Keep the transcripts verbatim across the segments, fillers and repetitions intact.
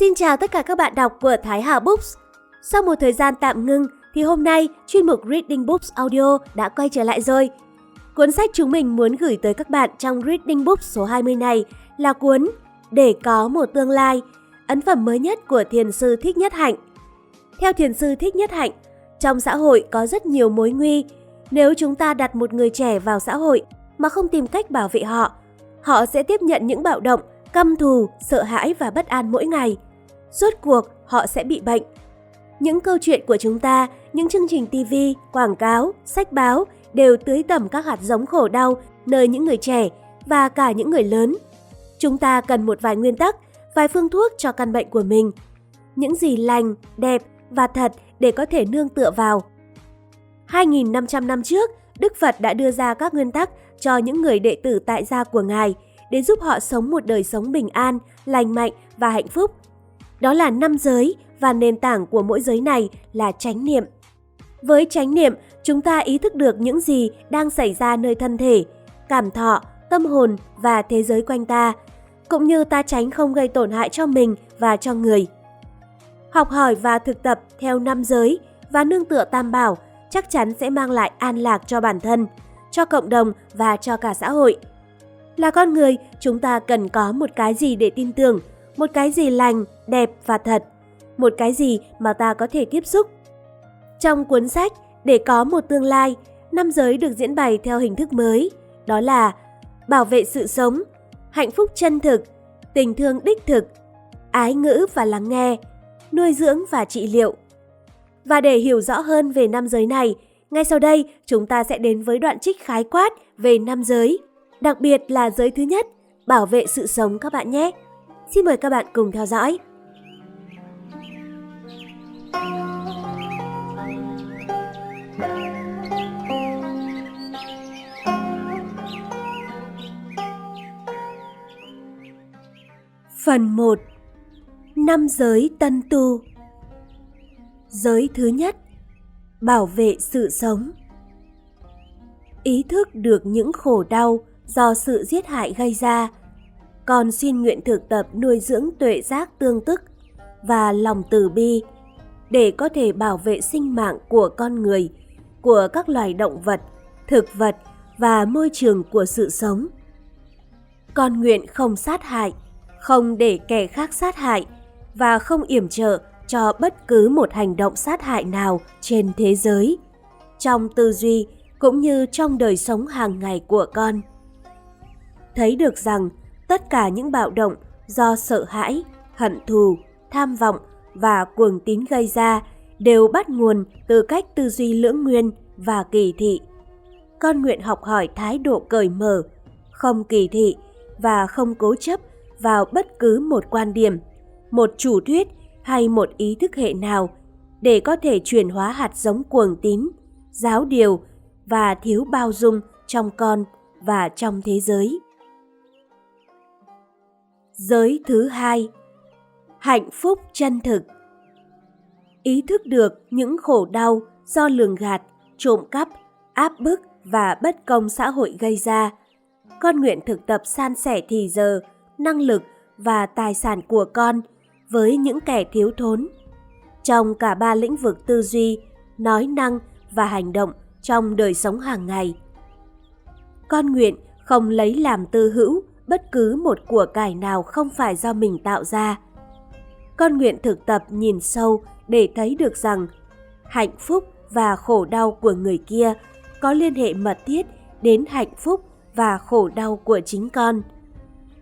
Xin chào tất cả các bạn đọc của Thái Hà Books. Sau một thời gian tạm ngưng thì hôm nay chuyên mục Reading Books Audio đã quay trở lại rồi. Cuốn sách chúng mình muốn gửi tới các bạn trong Reading Books số hai mươi này là cuốn Để có một tương lai, ấn phẩm mới nhất của thiền sư Thích Nhất Hạnh. Theo thiền sư Thích Nhất Hạnh, trong xã hội có rất nhiều mối nguy. Nếu chúng ta đặt một người trẻ vào xã hội mà không tìm cách bảo vệ họ, họ sẽ tiếp nhận những bạo động, căm thù, sợ hãi và bất an mỗi ngày. Rốt cuộc, họ sẽ bị bệnh. Những câu chuyện của chúng ta, những chương trình ti vi, quảng cáo, sách báo đều tưới tẩm các hạt giống khổ đau nơi những người trẻ và cả những người lớn. Chúng ta cần một vài nguyên tắc, vài phương thuốc cho căn bệnh của mình. Những gì lành, đẹp và thật để có thể nương tựa vào. hai nghìn năm trăm năm trước, Đức Phật đã đưa ra các nguyên tắc cho những người đệ tử tại gia của Ngài để giúp họ sống một đời sống bình an, lành mạnh và hạnh phúc. Đó là năm giới và nền tảng của mỗi giới này là chánh niệm. Với chánh niệm, chúng ta ý thức được những gì đang xảy ra nơi thân thể, cảm thọ, tâm hồn và thế giới quanh ta, cũng như ta tránh không gây tổn hại cho mình và cho người. Học hỏi và thực tập theo năm giới và nương tựa Tam Bảo chắc chắn sẽ mang lại an lạc cho bản thân, cho cộng đồng và cho cả xã hội. Là con người, chúng ta cần có một cái gì để tin tưởng, một cái gì lành, đẹp và thật, một cái gì mà ta có thể tiếp xúc. Trong cuốn sách Để có một tương lai, năm giới được diễn bày theo hình thức mới, đó là bảo vệ sự sống, hạnh phúc chân thực, tình thương đích thực, ái ngữ và lắng nghe, nuôi dưỡng và trị liệu. Và để hiểu rõ hơn về năm giới này, ngay sau đây chúng ta sẽ đến với đoạn trích khái quát về năm giới, đặc biệt là giới thứ nhất, bảo vệ sự sống các bạn nhé. Xin mời các bạn cùng theo dõi. Phần một. Năm giới tân tu. Giới thứ nhất, bảo vệ sự sống. Ý thức được những khổ đau do sự giết hại gây ra, con xin nguyện thực tập nuôi dưỡng tuệ giác tương tức và lòng từ bi để có thể bảo vệ sinh mạng của con người, của các loài động vật, thực vật và môi trường của sự sống. Con nguyện không sát hại, không để kẻ khác sát hại và không yểm trợ cho bất cứ một hành động sát hại nào trên thế giới, trong tư duy cũng như trong đời sống hàng ngày của con. Thấy được rằng tất cả những bạo động do sợ hãi, hận thù, tham vọng và cuồng tín gây ra đều bắt nguồn từ cách tư duy lưỡng nguyên và kỳ thị. Con nguyện học hỏi thái độ cởi mở, không kỳ thị và không cố chấp vào bất cứ một quan điểm, một chủ thuyết hay một ý thức hệ nào để có thể chuyển hóa hạt giống cuồng tín, giáo điều và thiếu bao dung trong con và trong thế giới. Giới thứ hai, hạnh phúc chân thực. Ý thức được những khổ đau do lường gạt, trộm cắp, áp bức và bất công xã hội gây ra, con nguyện thực tập san sẻ thì giờ, năng lực và tài sản của con với những kẻ thiếu thốn trong cả ba lĩnh vực tư duy, nói năng và hành động trong đời sống hàng ngày. Con nguyện không lấy làm tư hữu bất cứ một của cải nào không phải do mình tạo ra. Con nguyện thực tập nhìn sâu để thấy được rằng hạnh phúc và khổ đau của người kia có liên hệ mật thiết đến hạnh phúc và khổ đau của chính con.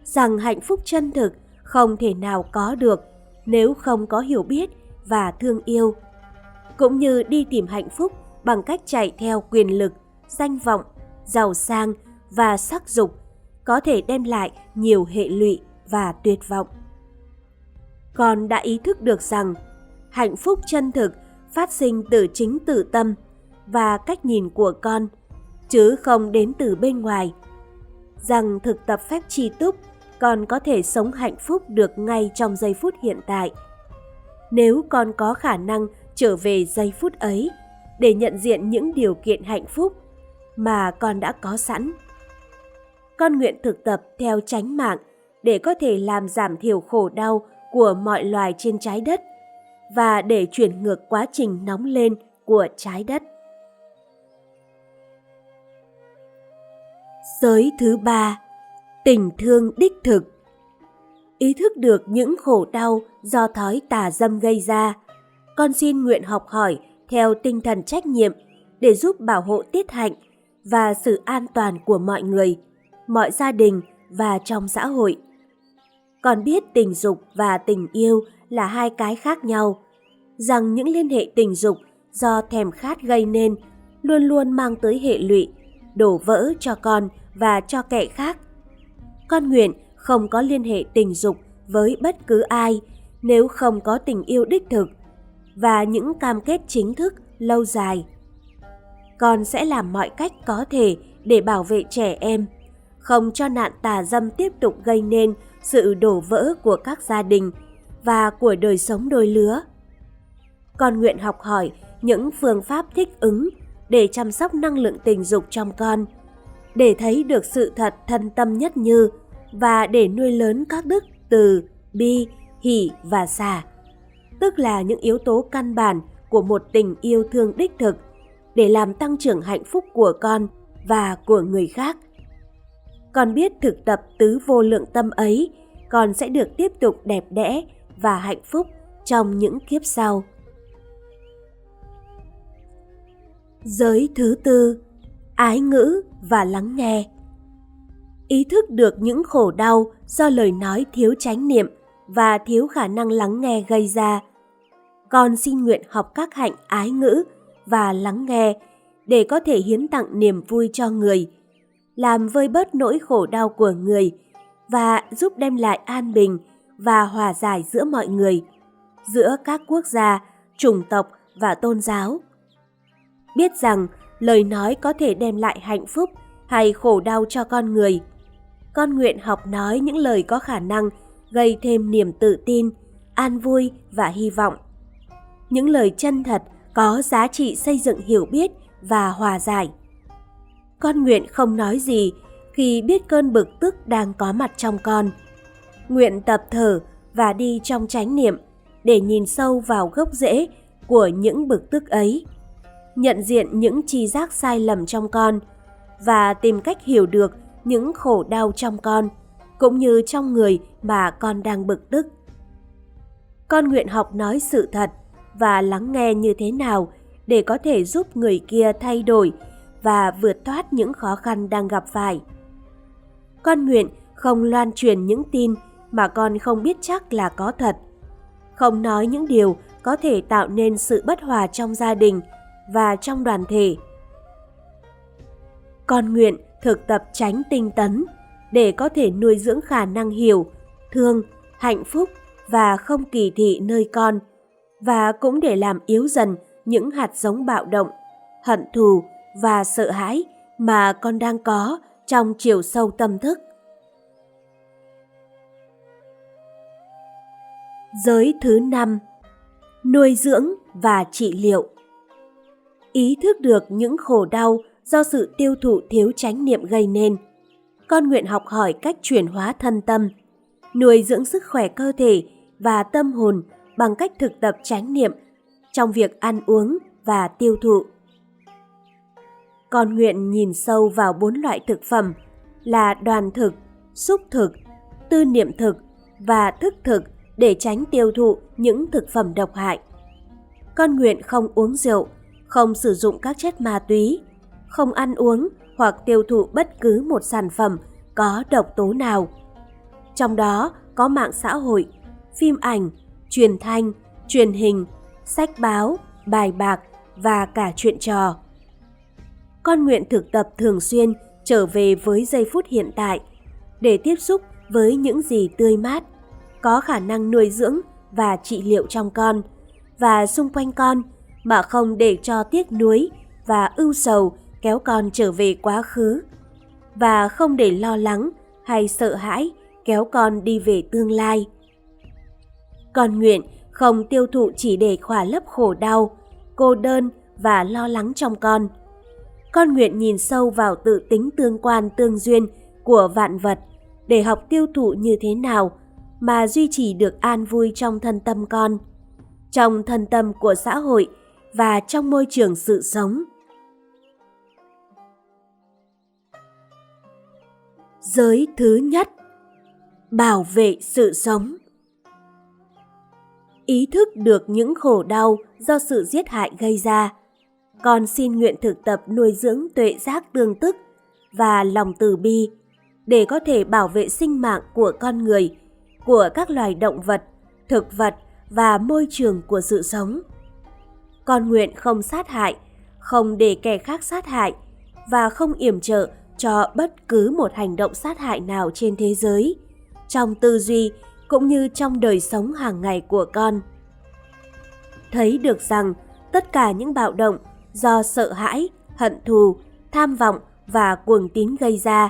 Rằng hạnh phúc chân thực không thể nào có được nếu không có hiểu biết và thương yêu, cũng như đi tìm hạnh phúc bằng cách chạy theo quyền lực, danh vọng, giàu sang và sắc dục có thể đem lại nhiều hệ lụy và tuyệt vọng. Con đã ý thức được rằng hạnh phúc chân thực phát sinh từ chính tự tâm và cách nhìn của con, chứ không đến từ bên ngoài. Rằng thực tập phép tri túc, con có thể sống hạnh phúc được ngay trong giây phút hiện tại. Nếu con có khả năng trở về giây phút ấy để nhận diện những điều kiện hạnh phúc mà con đã có sẵn. Con nguyện thực tập theo chánh mạng để có thể làm giảm thiểu khổ đau của mọi loài trên trái đất và để chuyển ngược quá trình nóng lên của trái đất. Giới thứ ba, tình thương đích thực. Ý thức được những khổ đau do thói tà dâm gây ra, con xin nguyện học hỏi theo tinh thần trách nhiệm để giúp bảo hộ tiết hạnh và sự an toàn của mọi người, mọi gia đình và trong xã hội. Con biết tình dục và tình yêu là hai cái khác nhau, rằng những liên hệ tình dục do thèm khát gây nên luôn luôn mang tới hệ lụy, đổ vỡ cho con và cho kẻ khác. Con nguyện không có liên hệ tình dục với bất cứ ai nếu không có tình yêu đích thực và những cam kết chính thức lâu dài. Con sẽ làm mọi cách có thể để bảo vệ trẻ em, không cho nạn tà dâm tiếp tục gây nên sự đổ vỡ của các gia đình và của đời sống đôi lứa. Con nguyện học hỏi những phương pháp thích ứng để chăm sóc năng lượng tình dục trong con, để thấy được sự thật thân tâm nhất như và để nuôi lớn các đức từ, bi, hỷ và xả, tức là những yếu tố căn bản của một tình yêu thương đích thực, để làm tăng trưởng hạnh phúc của con và của người khác. Con biết thực tập tứ vô lượng tâm ấy, con sẽ được tiếp tục đẹp đẽ và hạnh phúc trong những kiếp sau. Giới thứ tư, ái ngữ và lắng nghe. Ý thức được những khổ đau do lời nói thiếu chánh niệm và thiếu khả năng lắng nghe gây ra, con xin nguyện học các hạnh ái ngữ và lắng nghe để có thể hiến tặng niềm vui cho người, làm vơi bớt nỗi khổ đau của người và giúp đem lại an bình và hòa giải giữa mọi người, giữa các quốc gia, chủng tộc và tôn giáo. Biết rằng lời nói có thể đem lại hạnh phúc hay khổ đau cho con người, con nguyện học nói những lời có khả năng gây thêm niềm tự tin, an vui và hy vọng. Những lời chân thật có giá trị xây dựng hiểu biết và hòa giải. Con nguyện không nói gì khi biết cơn bực tức đang có mặt trong con. Nguyện tập thở và đi trong chánh niệm để nhìn sâu vào gốc rễ của những bực tức ấy, nhận diện những tri giác sai lầm trong con và tìm cách hiểu được những khổ đau trong con cũng như trong người mà con đang bực tức. Con nguyện học nói sự thật và lắng nghe như thế nào để có thể giúp người kia thay đổi và vượt thoát những khó khăn đang gặp phải. Con nguyện không loan truyền những tin mà con không biết chắc là có thật, không nói những điều có thể tạo nên sự bất hòa trong gia đình và trong đoàn thể. Con nguyện thực tập tránh tinh tấn để có thể nuôi dưỡng khả năng hiểu, thương, hạnh phúc và không kỳ thị nơi con, và cũng để làm yếu dần những hạt giống bạo động, hận thù và sợ hãi mà con đang có trong chiều sâu tâm thức. Giới thứ năm, nuôi dưỡng và trị liệu. Ý thức được những khổ đau do sự tiêu thụ thiếu chánh niệm gây nên, con nguyện học hỏi cách chuyển hóa thân tâm, nuôi dưỡng sức khỏe cơ thể và tâm hồn bằng cách thực tập chánh niệm trong việc ăn uống và tiêu thụ. Con nguyện nhìn sâu vào bốn loại thực phẩm là đoàn thực, xúc thực, tư niệm thực và thức thực để tránh tiêu thụ những thực phẩm độc hại. Con nguyện không uống rượu, không sử dụng các chất ma túy, không ăn uống hoặc tiêu thụ bất cứ một sản phẩm có độc tố nào. Trong đó có mạng xã hội, phim ảnh, truyền thanh, truyền hình, sách báo, bài bạc và cả chuyện trò. Con nguyện thực tập thường xuyên trở về với giây phút hiện tại để tiếp xúc với những gì tươi mát, có khả năng nuôi dưỡng và trị liệu trong con và xung quanh con mà không để cho tiếc nuối và ưu sầu kéo con trở về quá khứ và không để lo lắng hay sợ hãi kéo con đi về tương lai. Con nguyện không tiêu thụ chỉ để khỏa lấp khổ đau, cô đơn và lo lắng trong con. Con nguyện nhìn sâu vào tự tính tương quan tương duyên của vạn vật để học tiêu thụ như thế nào mà duy trì được an vui trong thân tâm con, trong thân tâm của xã hội và trong môi trường sự sống. Giới thứ nhất, bảo vệ sự sống. Ý thức được những khổ đau do sự giết hại gây ra, con xin nguyện thực tập nuôi dưỡng tuệ giác tương tức và lòng từ bi để có thể bảo vệ sinh mạng của con người, của các loài động vật, thực vật và môi trường của sự sống. Con nguyện không sát hại, không để kẻ khác sát hại và không yểm trợ cho bất cứ một hành động sát hại nào trên thế giới, trong tư duy cũng như trong đời sống hàng ngày của con. Thấy được rằng tất cả những bạo động do sợ hãi, hận thù, tham vọng và cuồng tín gây ra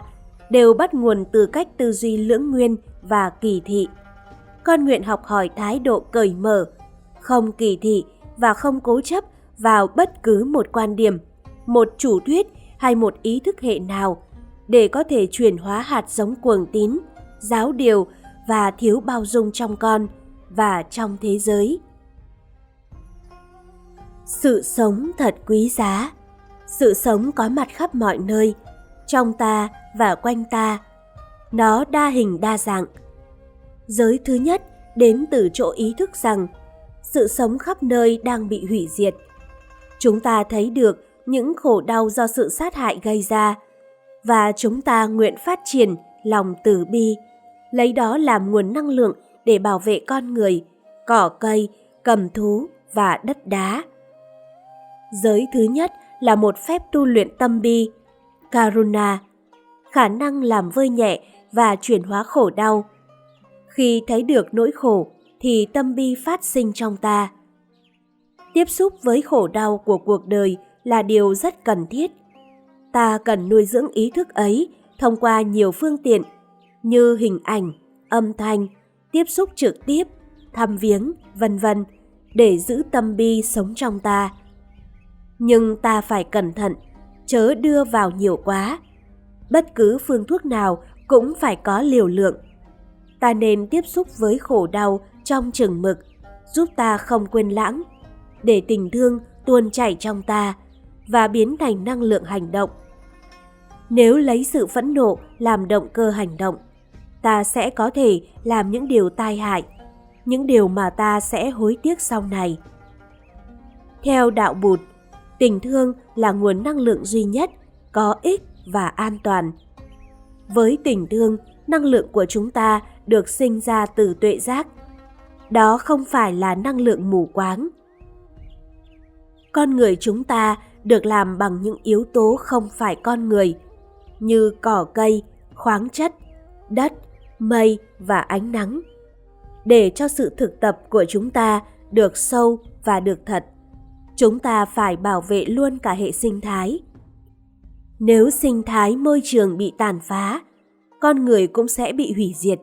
đều bắt nguồn từ cách tư duy lưỡng nguyên và kỳ thị. Con nguyện học hỏi thái độ cởi mở, không kỳ thị và không cố chấp vào bất cứ một quan điểm, một chủ thuyết hay một ý thức hệ nào để có thể chuyển hóa hạt giống cuồng tín, giáo điều và thiếu bao dung trong con và trong thế giới. Sự sống thật quý giá. Sự sống có mặt khắp mọi nơi, trong ta và quanh ta. Nó đa hình đa dạng. Giới thứ nhất đến từ chỗ ý thức rằng sự sống khắp nơi đang bị hủy diệt. Chúng ta thấy được những khổ đau do sự sát hại gây ra và chúng ta nguyện phát triển lòng từ bi, lấy đó làm nguồn năng lượng để bảo vệ con người, cỏ cây, cầm thú và đất đá. Giới thứ nhất là một phép tu luyện tâm bi, karuna, khả năng làm vơi nhẹ và chuyển hóa khổ đau. Khi thấy được nỗi khổ thì tâm bi phát sinh trong ta. Tiếp xúc với khổ đau của cuộc đời là điều rất cần thiết. Ta cần nuôi dưỡng ý thức ấy thông qua nhiều phương tiện như hình ảnh, âm thanh, tiếp xúc trực tiếp, thăm viếng, vân vân để giữ tâm bi sống trong ta. Nhưng ta phải cẩn thận, chớ đưa vào nhiều quá. Bất cứ phương thuốc nào cũng phải có liều lượng. Ta nên tiếp xúc với khổ đau trong chừng mực, giúp ta không quên lãng, để tình thương tuôn chảy trong ta và biến thành năng lượng hành động. Nếu lấy sự phẫn nộ làm động cơ hành động, ta sẽ có thể làm những điều tai hại, những điều mà ta sẽ hối tiếc sau này. Theo đạo Bụt, tình thương là nguồn năng lượng duy nhất, có ích và an toàn. Với tình thương, năng lượng của chúng ta được sinh ra từ tuệ giác. Đó không phải là năng lượng mù quáng. Con người chúng ta được làm bằng những yếu tố không phải con người, như cỏ cây, khoáng chất, đất, mây và ánh nắng, để cho sự thực tập của chúng ta được sâu và được thật. Chúng ta phải bảo vệ luôn cả hệ sinh thái. Nếu sinh thái môi trường bị tàn phá, con người cũng sẽ bị hủy diệt.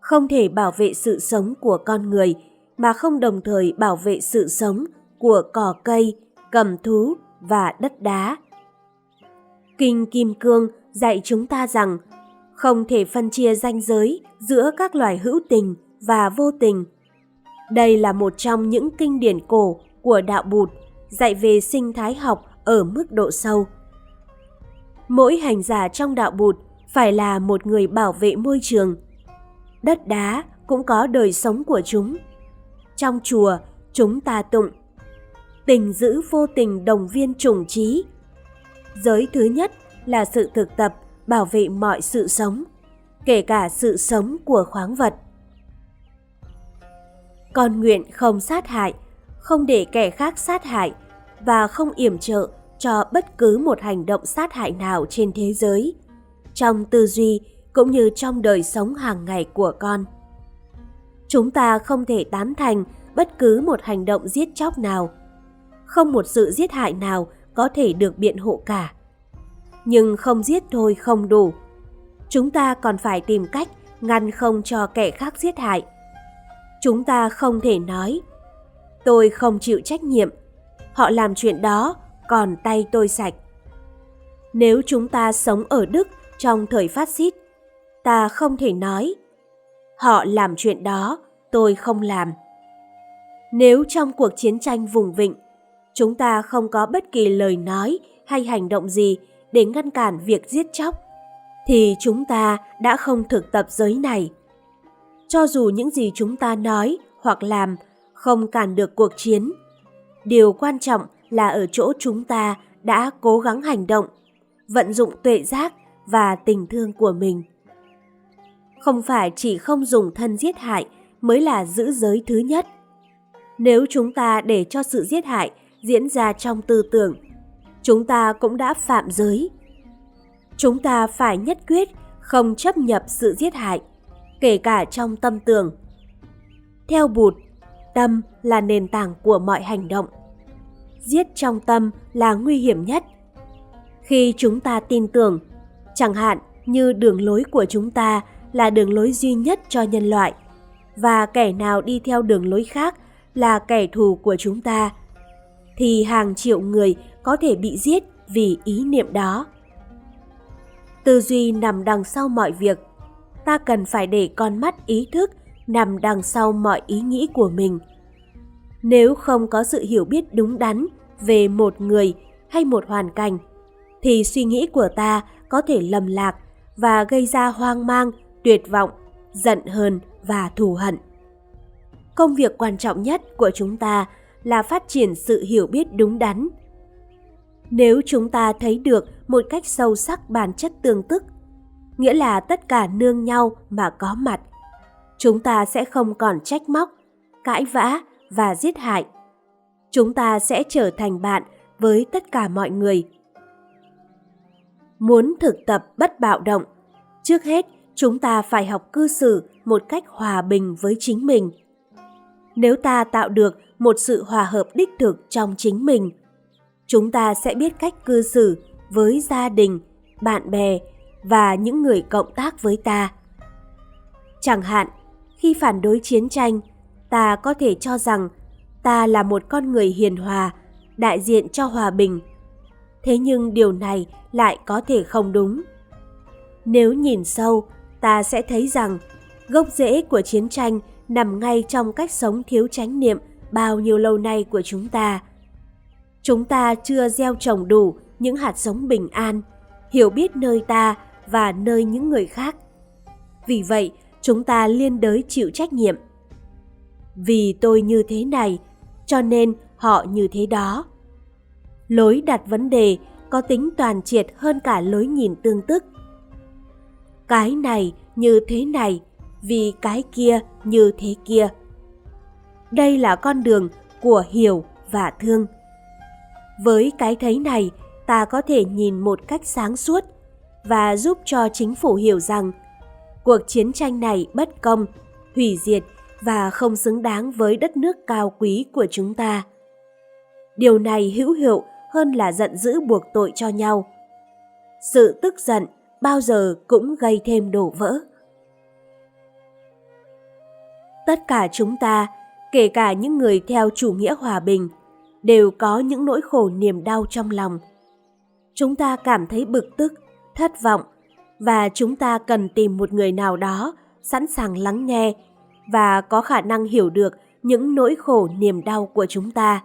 Không thể bảo vệ sự sống của con người mà không đồng thời bảo vệ sự sống của cỏ cây, cầm thú và đất đá. Kinh Kim Cương dạy chúng ta rằng không thể phân chia ranh giới giữa các loài hữu tình và vô tình. Đây là một trong những kinh điển cổ của đạo Bụt dạy về sinh thái học ở mức độ sâu. Mỗi hành giả trong đạo Bụt phải là một người bảo vệ môi trường. Đất đá cũng có đời sống của chúng. Trong chùa, chúng ta tụng tình giữ vô tình đồng viên trùng trí. Giới thứ nhất là sự thực tập bảo vệ mọi sự sống, kể cả sự sống của khoáng vật. Con nguyện không sát hại, không để kẻ khác sát hại và không yểm trợ cho bất cứ một hành động sát hại nào trên thế giới, trong tư duy cũng như trong đời sống hàng ngày của con. Chúng ta không thể tán thành bất cứ một hành động giết chóc nào. Không một sự giết hại nào có thể được biện hộ cả. Nhưng không giết thôi không đủ. Chúng ta còn phải tìm cách ngăn không cho kẻ khác giết hại. Chúng ta không thể nói tôi không chịu trách nhiệm, họ làm chuyện đó, còn tay tôi sạch. Nếu chúng ta sống ở Đức trong thời phát xít, ta không thể nói Họ làm chuyện đó, tôi không làm. Nếu trong cuộc chiến tranh vùng vịnh, chúng ta không có bất kỳ lời nói hay hành động gì để ngăn cản việc giết chóc, thì chúng ta đã không thực tập giới này. Cho dù những gì chúng ta nói hoặc làm không cản được cuộc chiến, điều quan trọng là ở chỗ chúng ta đã cố gắng hành động, vận dụng tuệ giác và tình thương của mình. Không phải chỉ không dùng thân giết hại mới là giữ giới thứ nhất. Nếu chúng ta để cho sự giết hại diễn ra trong tư tưởng, chúng ta cũng đã phạm giới. Chúng ta phải nhất quyết không chấp nhập sự giết hại, kể cả trong tâm tưởng. Theo Bụt, tâm là nền tảng của mọi hành động. Giết trong tâm là nguy hiểm nhất. Khi chúng ta tin tưởng, chẳng hạn như đường lối của chúng ta là đường lối duy nhất cho nhân loại, và kẻ nào đi theo đường lối khác là kẻ thù của chúng ta, thì hàng triệu người có thể bị giết vì ý niệm đó. Tư duy nằm đằng sau mọi việc. Ta cần phải để con mắt ý thức nằm đằng sau mọi ý nghĩ của mình. Nếu không có sự hiểu biết đúng đắn về một người hay một hoàn cảnh, thì suy nghĩ của ta có thể lầm lạc và gây ra hoang mang, tuyệt vọng, giận hờn và thù hận. Công việc quan trọng nhất của chúng ta là phát triển sự hiểu biết đúng đắn. Nếu chúng ta thấy được một cách sâu sắc bản chất tương tức, nghĩa là tất cả nương nhau mà có mặt, chúng ta sẽ không còn trách móc, cãi vã và giết hại. Chúng ta sẽ trở thành bạn với tất cả mọi người. Muốn thực tập bất bạo động, trước hết chúng ta phải học cư xử một cách hòa bình với chính mình. Nếu ta tạo được một sự hòa hợp đích thực trong chính mình, chúng ta sẽ biết cách cư xử với gia đình, bạn bè và những người cộng tác với ta. Chẳng hạn, khi phản đối chiến tranh, ta có thể cho rằng ta là một con người hiền hòa, đại diện cho hòa bình. Thế nhưng điều này lại có thể không đúng. Nếu nhìn sâu, ta sẽ thấy rằng gốc rễ của chiến tranh nằm ngay trong cách sống thiếu chánh niệm bao nhiêu lâu nay của chúng ta. Chúng ta chưa gieo trồng đủ những hạt giống bình an, hiểu biết nơi ta và nơi những người khác. Vì vậy, chúng ta liên đới chịu trách nhiệm. Vì tôi như thế này, cho nên họ như thế đó. Lối đặt vấn đề có tính toàn triệt hơn cả lối nhìn tương tức. Cái này như thế này, vì cái kia như thế kia. Đây là con đường của hiểu và thương. Với cái thấy này, ta có thể nhìn một cách sáng suốt và giúp cho chính phủ hiểu rằng cuộc chiến tranh này bất công, hủy diệt và không xứng đáng với đất nước cao quý của chúng ta. Điều này hữu hiệu hơn là giận dữ buộc tội cho nhau. Sự tức giận bao giờ cũng gây thêm đổ vỡ. Tất cả chúng ta, kể cả những người theo chủ nghĩa hòa bình, đều có những nỗi khổ niềm đau trong lòng. Chúng ta cảm thấy bực tức, thất vọng, và chúng ta cần tìm một người nào đó sẵn sàng lắng nghe và có khả năng hiểu được những nỗi khổ niềm đau của chúng ta.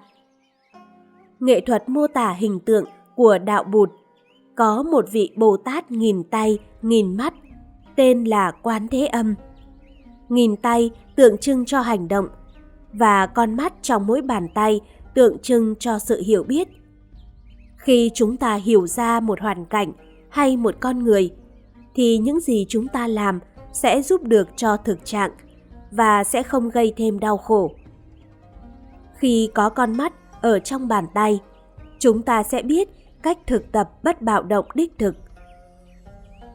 Nghệ thuật mô tả hình tượng của đạo Bụt có một vị Bồ Tát nghìn tay, nghìn mắt, tên là Quán Thế Âm. Nghìn tay tượng trưng cho hành động, và con mắt trong mỗi bàn tay tượng trưng cho sự hiểu biết. Khi chúng ta hiểu ra một hoàn cảnh hay một con người, thì những gì chúng ta làm sẽ giúp được cho thực trạng và sẽ không gây thêm đau khổ. Khi có con mắt ở trong bàn tay, chúng ta sẽ biết cách thực tập bất bạo động đích thực.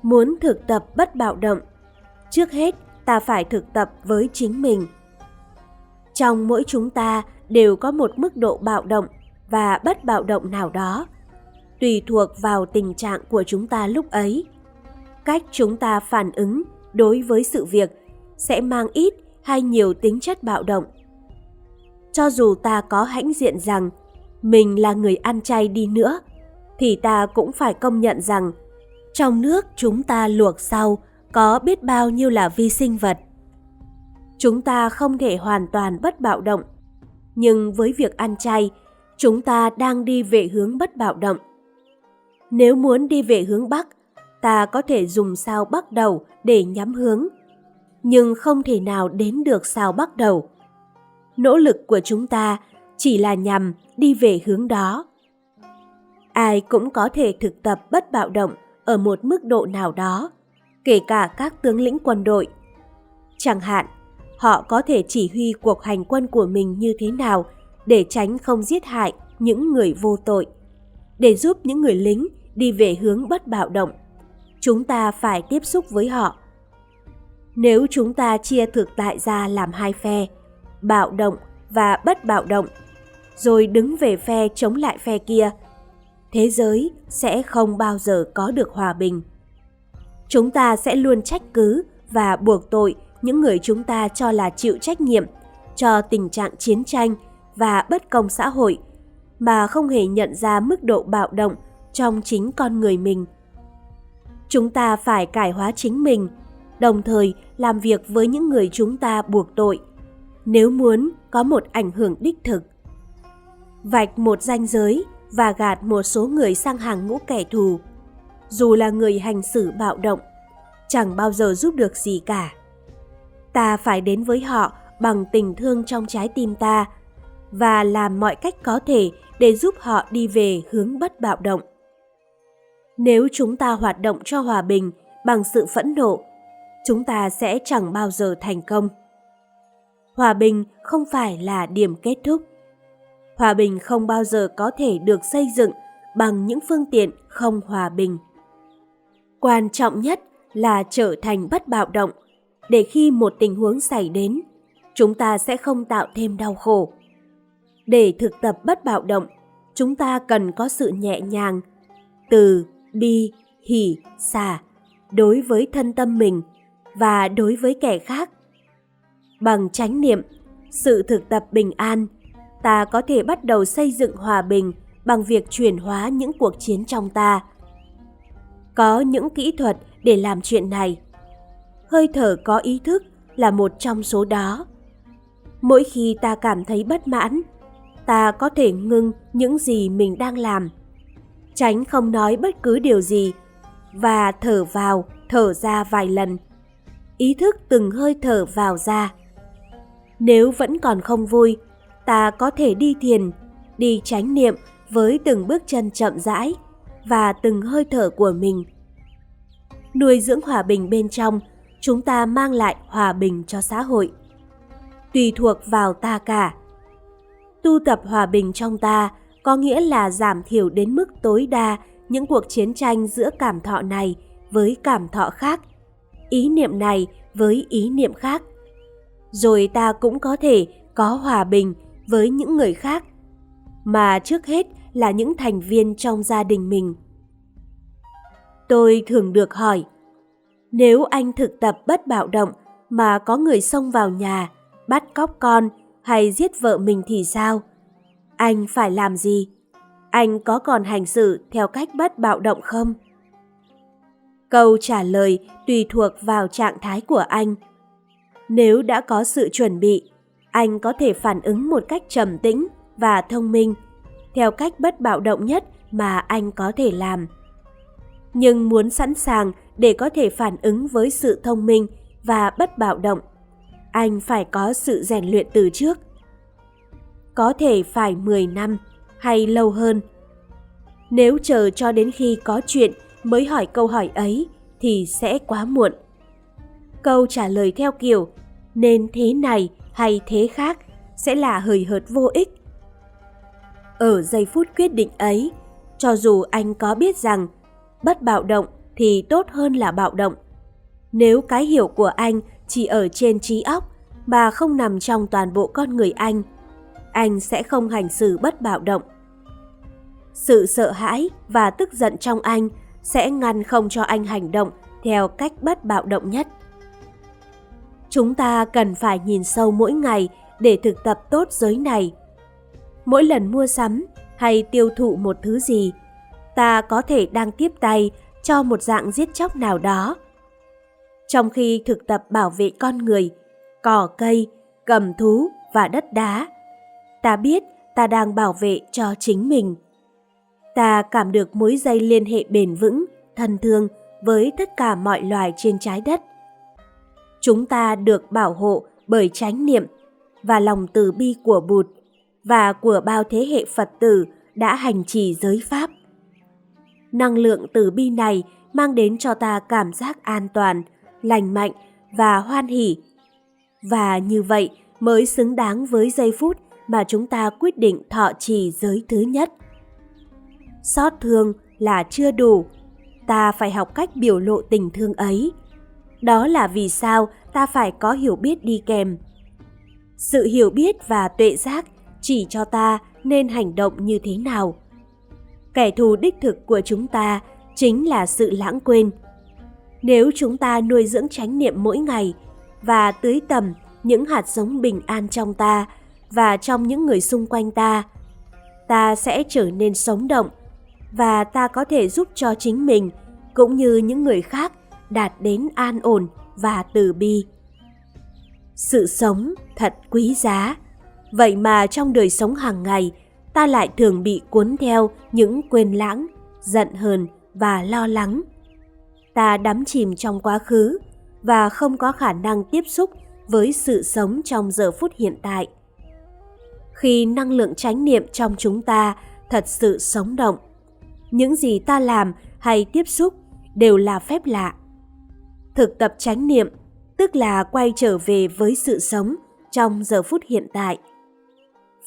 Muốn thực tập bất bạo động, trước hết ta phải thực tập với chính mình. Trong mỗi chúng ta đều có một mức độ bạo động và bất bạo động nào đó, tùy thuộc vào tình trạng của chúng ta lúc ấy. Cách chúng ta phản ứng đối với sự việc sẽ mang ít hay nhiều tính chất bạo động. Cho dù ta có hãnh diện rằng mình là người ăn chay đi nữa, thì ta cũng phải công nhận rằng trong nước chúng ta luộc sau có biết bao nhiêu là vi sinh vật, chúng ta không thể hoàn toàn bất bạo động. Nhưng với việc ăn chay, chúng ta đang đi về hướng bất bạo động. Nếu muốn đi về hướng Bắc, ta có thể dùng sao Bắc Đẩu để nhắm hướng, nhưng không thể nào đến được sao Bắc Đẩu. Nỗ lực của chúng ta chỉ là nhằm đi về hướng đó. Ai cũng có thể thực tập bất bạo động ở một mức độ nào đó, kể cả các tướng lĩnh quân đội. Chẳng hạn, họ có thể chỉ huy cuộc hành quân của mình như thế nào để tránh không giết hại những người vô tội. Để giúp những người lính đi về hướng bất bạo động, chúng ta phải tiếp xúc với họ. Nếu chúng ta chia thực tại ra làm hai phe, bạo động và bất bạo động, rồi đứng về phe chống lại phe kia, thế giới sẽ không bao giờ có được hòa bình. Chúng ta sẽ luôn trách cứ và buộc tội những người chúng ta cho là chịu trách nhiệm cho tình trạng chiến tranh và bất công xã hội, mà không hề nhận ra mức độ bạo động trong chính con người mình. Chúng ta phải cải hóa chính mình, đồng thời làm việc với những người chúng ta buộc tội, nếu muốn có một ảnh hưởng đích thực. Vạch một ranh giới và gạt một số người sang hàng ngũ kẻ thù, dù là người hành xử bạo động, chẳng bao giờ giúp được gì cả. Ta phải đến với họ bằng tình thương trong trái tim ta và làm mọi cách có thể để giúp họ đi về hướng bất bạo động. Nếu chúng ta hoạt động cho hòa bình bằng sự phẫn nộ, chúng ta sẽ chẳng bao giờ thành công. Hòa bình không phải là điểm kết thúc. Hòa bình không bao giờ có thể được xây dựng bằng những phương tiện không hòa bình. Quan trọng nhất là trở thành bất bạo động, để khi một tình huống xảy đến, chúng ta sẽ không tạo thêm đau khổ. Để thực tập bất bạo động, chúng ta cần có sự nhẹ nhàng, từ, bi, hỷ, xả đối với thân tâm mình và đối với kẻ khác. Bằng chánh niệm, sự thực tập bình an, ta có thể bắt đầu xây dựng hòa bình bằng việc chuyển hóa những cuộc chiến trong ta. Có những kỹ thuật để làm chuyện này. Hơi thở có ý thức là một trong số đó. Mỗi khi ta cảm thấy bất mãn, ta có thể ngưng những gì mình đang làm, tránh không nói bất cứ điều gì và thở vào, thở ra vài lần. Ý thức từng hơi thở vào ra. Nếu vẫn còn không vui, ta có thể đi thiền, đi chánh niệm với từng bước chân chậm rãi và từng hơi thở của mình. Nuôi dưỡng hòa bình bên trong, chúng ta mang lại hòa bình cho xã hội. Tùy thuộc vào ta cả. Tu tập hòa bình trong ta có nghĩa là giảm thiểu đến mức tối đa những cuộc chiến tranh giữa cảm thọ này với cảm thọ khác, ý niệm này với ý niệm khác. Rồi ta cũng có thể có hòa bình với những người khác, mà trước hết là những thành viên trong gia đình mình. Tôi thường được hỏi, nếu anh thực tập bất bạo động mà có người xông vào nhà, bắt cóc con hay giết vợ mình thì sao? Anh phải làm gì? Anh có còn hành xử theo cách bất bạo động không? Câu trả lời tùy thuộc vào trạng thái của anh. Nếu đã có sự chuẩn bị, anh có thể phản ứng một cách trầm tĩnh và thông minh, theo cách bất bạo động nhất mà anh có thể làm. Nhưng muốn sẵn sàng để có thể phản ứng với sự thông minh và bất bạo động, anh phải có sự rèn luyện từ trước. Có thể phải mười năm hay lâu hơn. Nếu chờ cho đến khi có chuyện mới hỏi câu hỏi ấy thì sẽ quá muộn. Câu trả lời theo kiểu nên thế này hay thế khác sẽ là hời hợt vô ích. Ở giây phút quyết định ấy, cho dù anh có biết rằng bất bạo động thì tốt hơn là bạo động, nếu cái hiểu của anh chỉ ở trên trí óc mà không nằm trong toàn bộ con người anh, anh sẽ không hành xử bất bạo động. Sự sợ hãi và tức giận trong anh sẽ ngăn không cho anh hành động theo cách bất bạo động nhất. Chúng ta cần phải nhìn sâu mỗi ngày để thực tập tốt giới này. Mỗi lần mua sắm hay tiêu thụ một thứ gì, ta có thể đang tiếp tay cho một dạng giết chóc nào đó. Trong khi thực tập bảo vệ con người, cỏ cây, cầm thú và đất đá. Ta biết ta đang bảo vệ cho chính mình. Ta cảm được mối dây liên hệ bền vững, thân thương với tất cả mọi loài trên trái đất. Chúng ta được bảo hộ bởi chánh niệm và lòng từ bi của Bụt và của bao thế hệ Phật tử đã hành trì giới Pháp. Năng lượng từ bi này mang đến cho ta cảm giác an toàn, lành mạnh và hoan hỉ. Và như vậy mới xứng đáng với giây phút mà chúng ta quyết định thọ trì giới thứ nhất. Xót thương là chưa đủ, ta phải học cách biểu lộ tình thương ấy. Đó là vì sao ta phải có hiểu biết đi kèm. Sự hiểu biết và tuệ giác chỉ cho ta nên hành động như thế nào. Kẻ thù đích thực của chúng ta chính là sự lãng quên. Nếu chúng ta nuôi dưỡng chánh niệm mỗi ngày và tưới tầm những hạt giống bình an trong ta và trong những người xung quanh ta, ta sẽ trở nên sống động và ta có thể giúp cho chính mình cũng như những người khác đạt đến an ổn và từ bi. Sự sống thật quý giá, vậy mà trong đời sống hàng ngày ta lại thường bị cuốn theo những quên lãng, giận hờn và lo lắng. Ta đắm chìm trong quá khứ và không có khả năng tiếp xúc với sự sống trong giờ phút hiện tại. Khi năng lượng chánh niệm trong chúng ta thật sự sống động, những gì ta làm hay tiếp xúc đều là phép lạ. Thực tập chánh niệm tức là quay trở về với sự sống trong giờ phút hiện tại.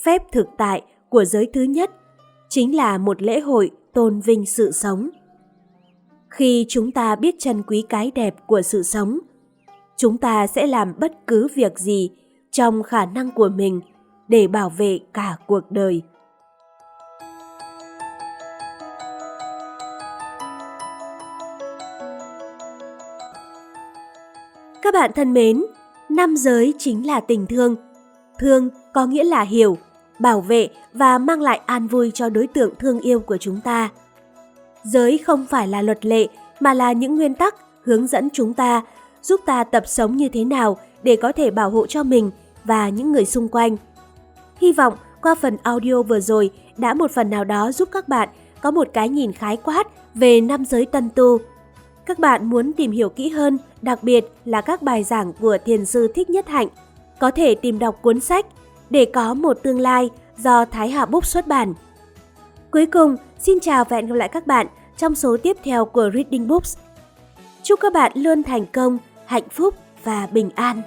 Phép thực tại của giới thứ nhất chính là một lễ hội tôn vinh sự sống. Khi chúng ta biết trân quý cái đẹp của sự sống, chúng ta sẽ làm bất cứ việc gì trong khả năng của mình để bảo vệ cả cuộc đời. Các bạn thân mến, năm giới chính là tình thương. Thương có nghĩa là hiểu, bảo vệ và mang lại an vui cho đối tượng thương yêu của chúng ta. Giới không phải là luật lệ mà là những nguyên tắc hướng dẫn chúng ta, giúp ta tập sống như thế nào để có thể bảo hộ cho mình và những người xung quanh. Hy vọng qua phần audio vừa rồi đã một phần nào đó giúp các bạn có một cái nhìn khái quát về năm giới Tân Tu. Các bạn muốn tìm hiểu kỹ hơn, đặc biệt là các bài giảng của Thiền sư Thích Nhất Hạnh, có thể tìm đọc cuốn sách Để có một tương lai do Thái Hà Books xuất bản. Cuối cùng, xin chào và hẹn gặp lại các bạn trong số tiếp theo của Reading Books. Chúc các bạn luôn thành công, hạnh phúc và bình an.